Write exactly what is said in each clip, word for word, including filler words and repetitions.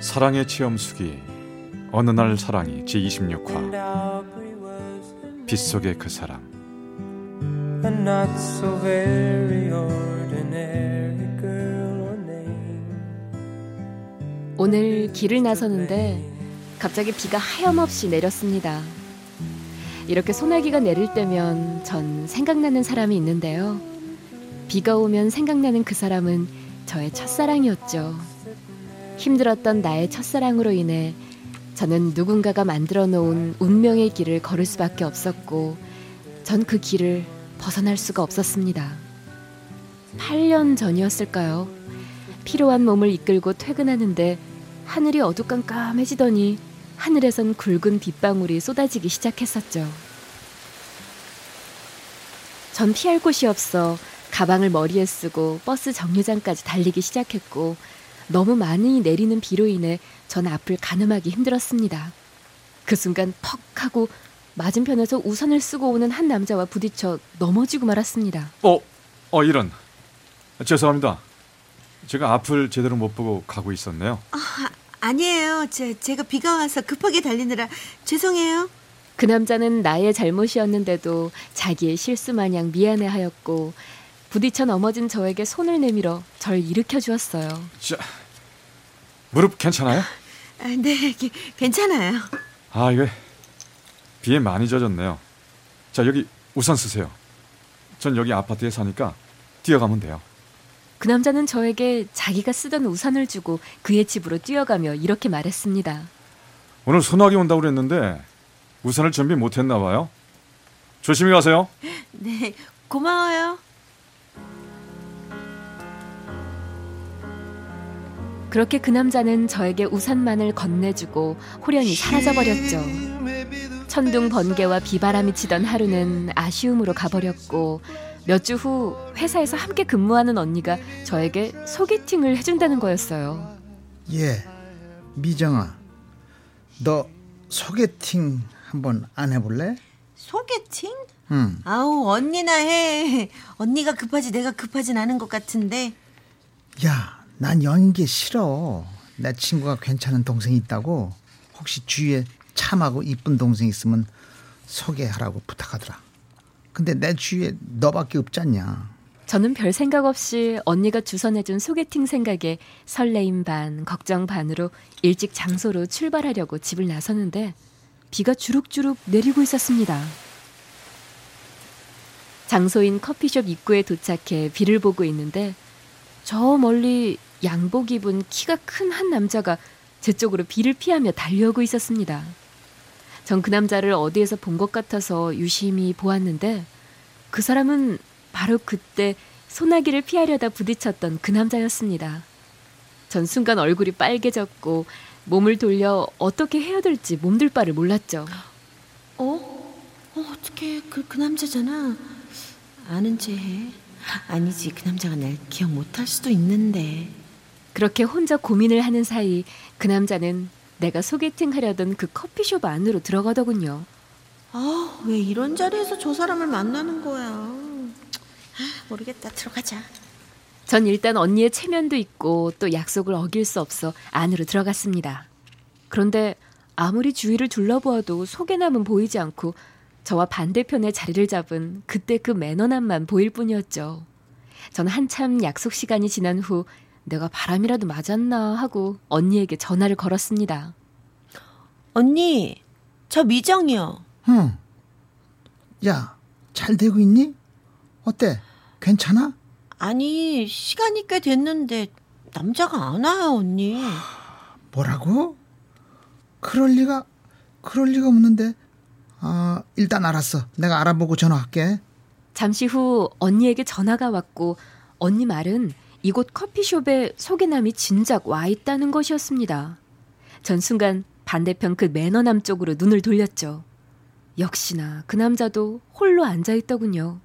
사랑의 체험수기 어느 날 사랑이 제이십육 화 빗속의 그 사람. 오늘 길을 나서는데 갑자기 비가 하염없이 내렸습니다. 이렇게 소나기가 내릴 때면 전 생각나는 사람이 있는데요. 비가 오면 생각나는 그 사람은 저의 첫사랑이었죠. 힘들었던 나의 첫사랑으로 인해 저는 누군가가 만들어 놓은 운명의 길을 걸을 수밖에 없었고, 전 그 길을 벗어날 수가 없었습니다. 팔 년 전이었을까요? 피로한 몸을 이끌고 퇴근하는데 하늘이 어두깜깜해지더니 하늘에선 굵은 빗방울이 쏟아지기 시작했었죠. 전 피할 곳이 없어 가방을 머리에 쓰고 버스 정류장까지 달리기 시작했고, 너무 많이 내리는 비로 인해 전 앞을 가늠하기 힘들었습니다. 그 순간 퍽 하고 맞은편에서 우산을 쓰고 오는 한 남자와 부딪혀 넘어지고 말았습니다. 어? 어 이런. 죄송합니다. 제가 앞을 제대로 못 보고 가고 있었네요. 아, 아니에요. 제, 제가 비가 와서 급하게 달리느라 죄송해요. 그 남자는 나의 잘못이었는데도 자기의 실수 마냥 미안해하였고, 부딪혀 넘어진 저에게 손을 내밀어 절 일으켜 주었어요. 자, 무릎 괜찮아요? 아, 네, 게, 괜찮아요. 아, 이거 비에 많이 젖었네요. 자, 여기 우산 쓰세요. 전 여기 아파트에 사니까 뛰어가면 돼요. 그 남자는 저에게 자기가 쓰던 우산을 주고 그의 집으로 뛰어가며 이렇게 말했습니다. 오늘 소나기 온다고 그랬는데 우산을 준비 못했나 봐요. 조심히 가세요. 네, 고마워요. 그렇게 그 남자는 저에게 우산만을 건네주고 호련히 사라져버렸죠. 천둥 번개와 비바람이 치던 하루는 아쉬움으로 가버렸고, 몇 주 후 회사에서 함께 근무하는 언니가 저에게 소개팅을 해준다는 거였어요. 예, 미정아, 너 소개팅 한번 안 해볼래? 소개팅? 응. 아우, 언니나 해. 언니가 급하지 내가 급하진 않은 것 같은데. 야, 난 연기 싫어. 내 친구가 괜찮은 동생이 있다고, 혹시 주위에 참하고 이쁜 동생 있으면 소개하라고 부탁하더라. 근데 내 주위에 너밖에 없지 않냐. 저는 별 생각 없이 언니가 주선해준 소개팅 생각에 설레임 반 걱정 반으로 일찍 장소로 출발하려고 집을 나서는데 비가 주룩주룩 내리고 있었습니다. 장소인 커피숍 입구에 도착해 비를 보고 있는데 저 멀리 양복 입은 키가 큰 한 남자가 제 쪽으로 비를 피하며 달려오고 있었습니다. 전 그 남자를 어디에서 본 것 같아서 유심히 보았는데 그 사람은 바로 그때 소나기를 피하려다 부딪혔던 그 남자였습니다. 전 순간 얼굴이 빨개졌고 몸을 돌려 어떻게 헤어들지 몸둘 바를 몰랐죠. 어? 어 어떻게 그, 그 남자잖아. 아는 체 해. 아니지, 그 남자가 날 기억 못할 수도 있는데. 그렇게 혼자 고민을 하는 사이 그 남자는 내가 소개팅하려던 그 커피숍 안으로 들어가더군요. 아, 왜 이런 자리에서 저 사람을 만나는 거야. 아, 모르겠다, 들어가자. 전 일단 언니의 체면도 있고 또 약속을 어길 수 없어 안으로 들어갔습니다. 그런데 아무리 주위를 둘러보아도 소개남은 보이지 않고 저와 반대편에 자리를 잡은 그때 그 매너남만 보일 뿐이었죠. 전 한참 약속 시간이 지난 후 내가 바람이라도 맞았나 하고 언니에게 전화를 걸었습니다. 언니, 저 미정이요. 응. 야, 잘 되고 있니? 어때? 괜찮아? 아니, 시간이 꽤 됐는데 남자가 안 와요, 언니. 뭐라고? 그럴 리가, 그럴 리가 없는데. 어, 일단 알았어. 내가 알아보고 전화할게. 잠시 후 언니에게 전화가 왔고, 언니 말은 이곳 커피숍에 소개남이 진작 와 있다는 것이었습니다. 전 순간 반대편 그 매너남 쪽으로 눈을 돌렸죠. 역시나 그 남자도 홀로 앉아있더군요.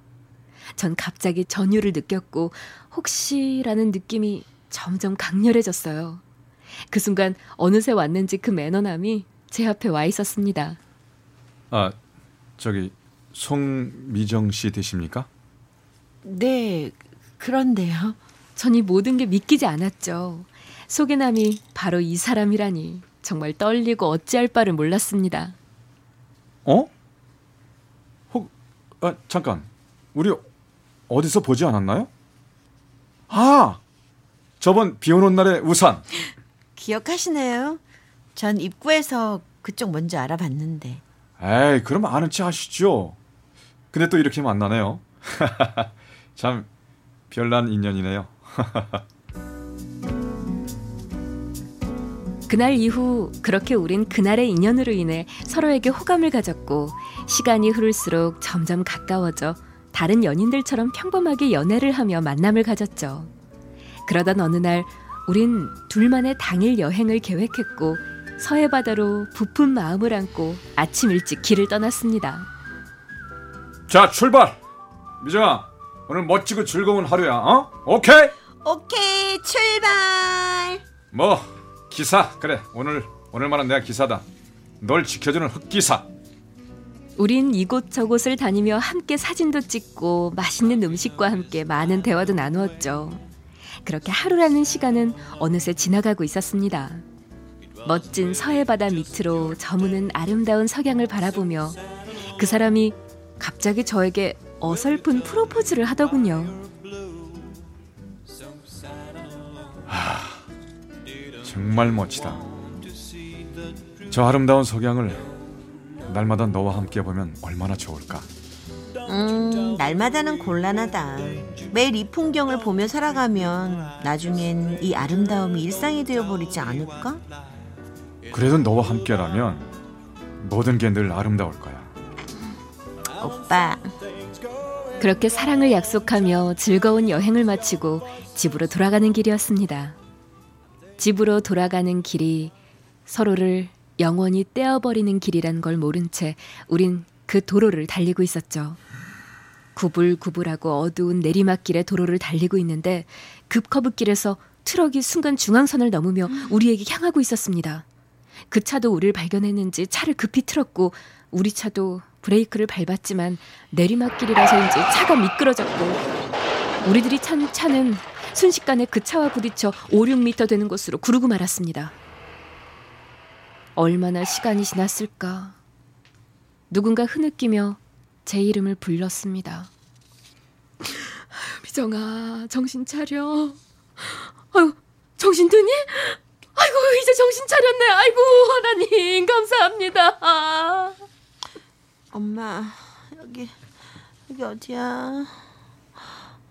전 갑자기 전율을 느꼈고 혹시라는 느낌이 점점 강렬해졌어요. 그 순간 어느새 왔는지 그 매너남이 제 앞에 와 있었습니다. 아, 저기 송미정 씨 되십니까? 네, 그런데요. 전 이 모든 게 믿기지 않았죠. 소개남이 바로 이 사람이라니 정말 떨리고 어찌할 바를 몰랐습니다. 어? 혹, 아, 잠깐. 우리 어디서 보지 않았나요? 아! 저번 비 오는 날의 우산. 기억하시네요. 전 입구에서 그쪽 먼저 알아봤는데. 에이, 그럼 아는 체 하시죠. 근데 또 이렇게 만나네요. 참 별난 인연이네요. 그날 이후 그렇게 우린 그날의 인연으로 인해 서로에게 호감을 가졌고 시간이 흐를수록 점점 가까워져 다른 연인들처럼 평범하게 연애를 하며 만남을 가졌죠. 그러던 어느 날 우린 둘만의 당일 여행을 계획했고 서해 바다로 부푼 마음을 안고 아침 일찍 길을 떠났습니다. 자, 출발! 미정아, 오늘 멋지고 즐거운 하루야. 어? 오케이? 오케이, 출발! 뭐, 기사. 그래, 오늘, 오늘만은 내가 기사다. 널 지켜주는 흑기사. 우린 이곳저곳을 다니며 함께 사진도 찍고 맛있는 음식과 함께 많은 대화도 나누었죠. 그렇게 하루라는 시간은 어느새 지나가고 있었습니다. 멋진 서해바다 밑으로 저무는 아름다운 석양을 바라보며 그 사람이 갑자기 저에게 어설픈 프로포즈를 하더군요. 하, 정말 멋지다. 저 아름다운 석양을 날마다 너와 함께 보면 얼마나 좋을까. 음, 날마다는 곤란하다. 매일 이 풍경을 보며 살아가면 나중엔 이 아름다움이 일상이 되어버리지 않을까? 그래도 너와 함께라면 모든 게 늘 아름다울 거야. 오빠. 그렇게 사랑을 약속하며 즐거운 여행을 마치고 집으로 돌아가는 길이었습니다. 집으로 돌아가는 길이 서로를 영원히 떼어버리는 길이란 걸 모른 채 우린 그 도로를 달리고 있었죠. 구불구불하고 어두운 내리막길의 도로를 달리고 있는데 급커브길에서 트럭이 순간 중앙선을 넘으며 우리에게 향하고 있었습니다. 그 차도 우리를 발견했는지 차를 급히 틀었고 우리 차도 브레이크를 밟았지만 내리막길이라서인지 차가 미끄러졌고 우리들이 찬 차는 순식간에 그 차와 부딪혀 오, 육 미터 되는 곳으로 구르고 말았습니다. 얼마나 시간이 지났을까. 누군가 흐느끼며 제 이름을 불렀습니다. 미정아, 정신 차려. 아유, 정신 드니? 아이고, 이제 정신 차렸네. 아이고, 하나님 감사합니다. 엄마, 여기 여기 어디야?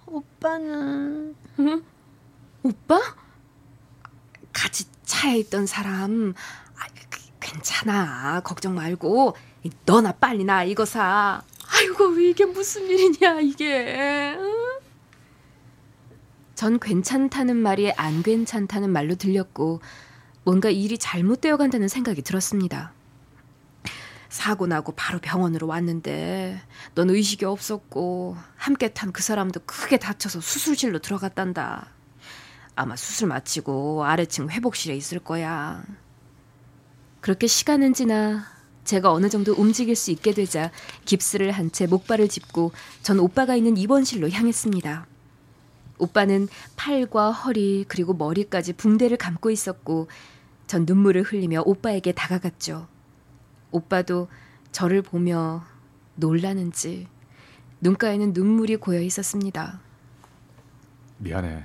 오빠는? 응? 오빠? 같이 차에 있던 사람. 아, 괜찮아, 걱정 말고 너나 빨리 나 이거 사. 아이고, 이게 무슨 일이냐 이게. 전 괜찮다는 말이 안 괜찮다는 말로 들렸고 뭔가 일이 잘못되어 간다는 생각이 들었습니다. 사고 나고 바로 병원으로 왔는데 넌 의식이 없었고 함께 탄 그 사람도 크게 다쳐서 수술실로 들어갔단다. 아마 수술 마치고 아래층 회복실에 있을 거야. 그렇게 시간은 지나 제가 어느 정도 움직일 수 있게 되자 깁스를 한 채 목발을 짚고 전 오빠가 있는 입원실로 향했습니다. 오빠는 팔과 허리 그리고 머리까지 붕대를 감고 있었고 전 눈물을 흘리며 오빠에게 다가갔죠. 오빠도 저를 보며 놀라는지 눈가에는 눈물이 고여 있었습니다. 미안해.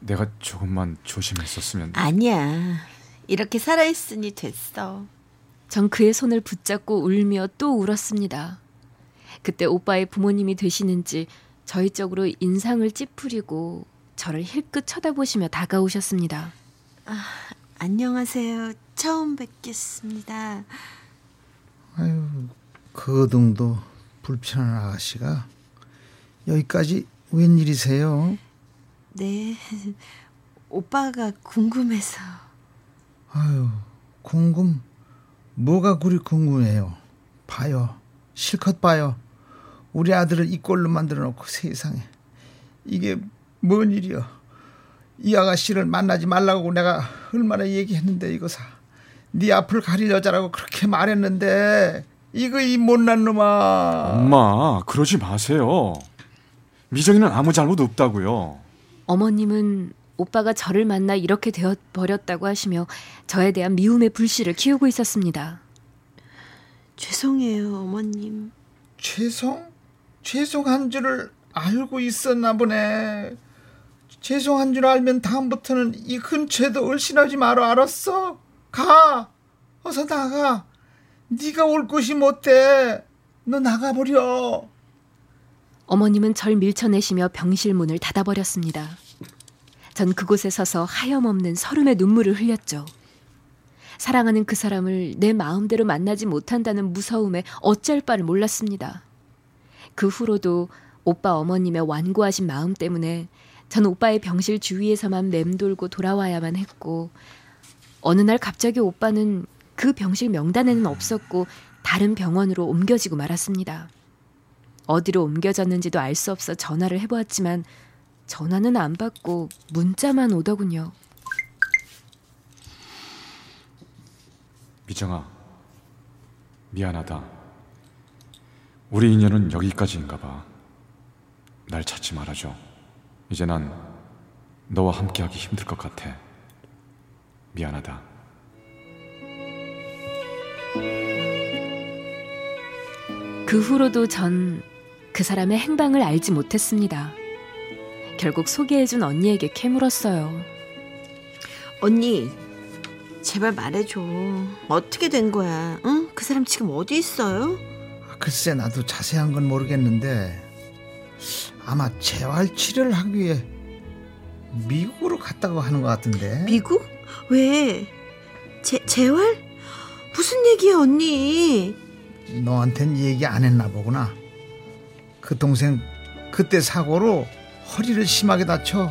내가 조금만 조심했었으면. 아니야. 이렇게 살아있으니 됐어. 전 그의 손을 붙잡고 울며 또 울었습니다. 그때 오빠의 부모님이 되시는지 저희 쪽으로 인상을 찌푸리고 저를 힐끗 쳐다보시며 다가오셨습니다. 아, 안녕하세요. 처음 뵙겠습니다. 아유, 거동도 불편한 아가씨가 여기까지 웬일이세요? 네, 오빠가 궁금해서. 아유, 궁금, 뭐가 그리 궁금해요. 봐요, 실컷 봐요. 우리 아들을 이 꼴로 만들어 놓고 세상에 이게 뭔 일이여. 이 아가씨를 만나지 말라고 내가 얼마나 얘기했는데. 이거사 네 앞을 가릴 여자라고 그렇게 말했는데 이거 이 못난 놈아. 엄마 그러지 마세요. 미정이는 아무 잘못 없다고요. 어머님은 오빠가 저를 만나 이렇게 되어버렸다고 하시며 저에 대한 미움의 불씨를 키우고 있었습니다. 죄송해요 어머님. 죄송? 죄송한 줄을 알고 있었나 보네. 죄송한 줄 알면 다음부터는 이 근처에도 얼씬하지 마라. 알았어? 가! 어서 나가. 네가 올 곳이 못돼. 너 나가버려. 어머님은 절 밀쳐내시며 병실 문을 닫아버렸습니다. 전 그곳에 서서 하염없는 서름의 눈물을 흘렸죠. 사랑하는 그 사람을 내 마음대로 만나지 못한다는 무서움에 어쩔 바를 몰랐습니다. 그 후로도 오빠 어머님의 완고하신 마음 때문에 전 오빠의 병실 주위에서만 맴돌고 돌아와야만 했고, 어느 날 갑자기 오빠는 그 병실 명단에는 없었고 다른 병원으로 옮겨지고 말았습니다. 어디로 옮겨졌는지도 알 수 없어 전화를 해보았지만 전화는 안 받고 문자만 오더군요. 미정아, 미안하다. 우리 인연은 여기까지인가 봐. 날 찾지 말아줘. 이제 난 너와 함께하기 힘들 것 같아. 미안하다. 그 후로도 전 그 사람의 행방을 알지 못했습니다. 결국 소개해준 언니에게 캐물었어요. 언니, 제발 말해줘. 어떻게 된 거야? 응? 그 사람 지금 어디 있어요? 글쎄 나도 자세한 건 모르겠는데 아마 재활치료를 하기 위해 미국으로 갔다고 하는 것 같은데. 미국? 왜? 재, 재활? 무슨 얘기야 언니? 너한텐 얘기 안 했나 보구나. 그 동생 그때 사고로 허리를 심하게 다쳐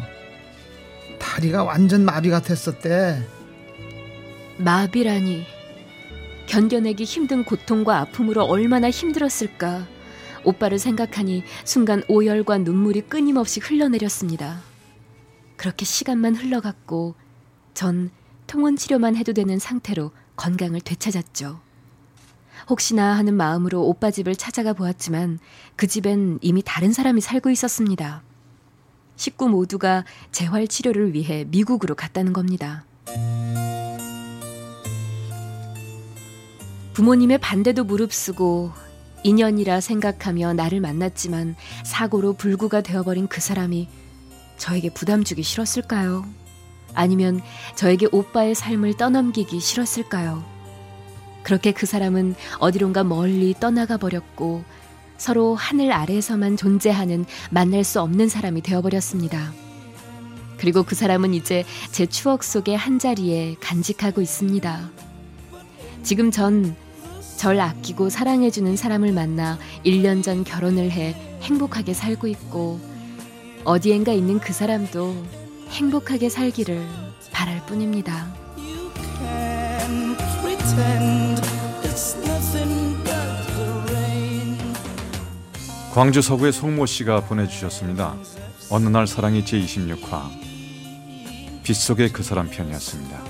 다리가 완전 마비가 됐었대. 마비라니. 견뎌내기 힘든 고통과 아픔으로 얼마나 힘들었을까. 오빠를 생각하니 순간 오열과 눈물이 끊임없이 흘러내렸습니다. 그렇게 시간만 흘러갔고 전 통원치료만 해도 되는 상태로 건강을 되찾았죠. 혹시나 하는 마음으로 오빠 집을 찾아가 보았지만 그 집엔 이미 다른 사람이 살고 있었습니다. 식구 모두가 재활치료를 위해 미국으로 갔다는 겁니다. 부모님의 반대도 무릅쓰고 인연이라 생각하며 나를 만났지만 사고로 불구가 되어버린 그 사람이 저에게 부담 주기 싫었을까요? 아니면 저에게 오빠의 삶을 떠넘기기 싫었을까요? 그렇게 그 사람은 어디론가 멀리 떠나가 버렸고 서로 하늘 아래에서만 존재하는 만날 수 없는 사람이 되어버렸습니다. 그리고 그 사람은 이제 제 추억 속의 한 자리에 간직하고 있습니다. 지금 전 절 아끼고 사랑해주는 사람을 만나 일 년 전 결혼을 해 행복하게 살고 있고 어디엔가 있는 그 사람도 행복하게 살기를 바랄 뿐입니다. 광주 서구의 송모 씨가 보내주셨습니다. 어느 날 사랑이 제이십육 화 빗속의 그 사람 편이었습니다.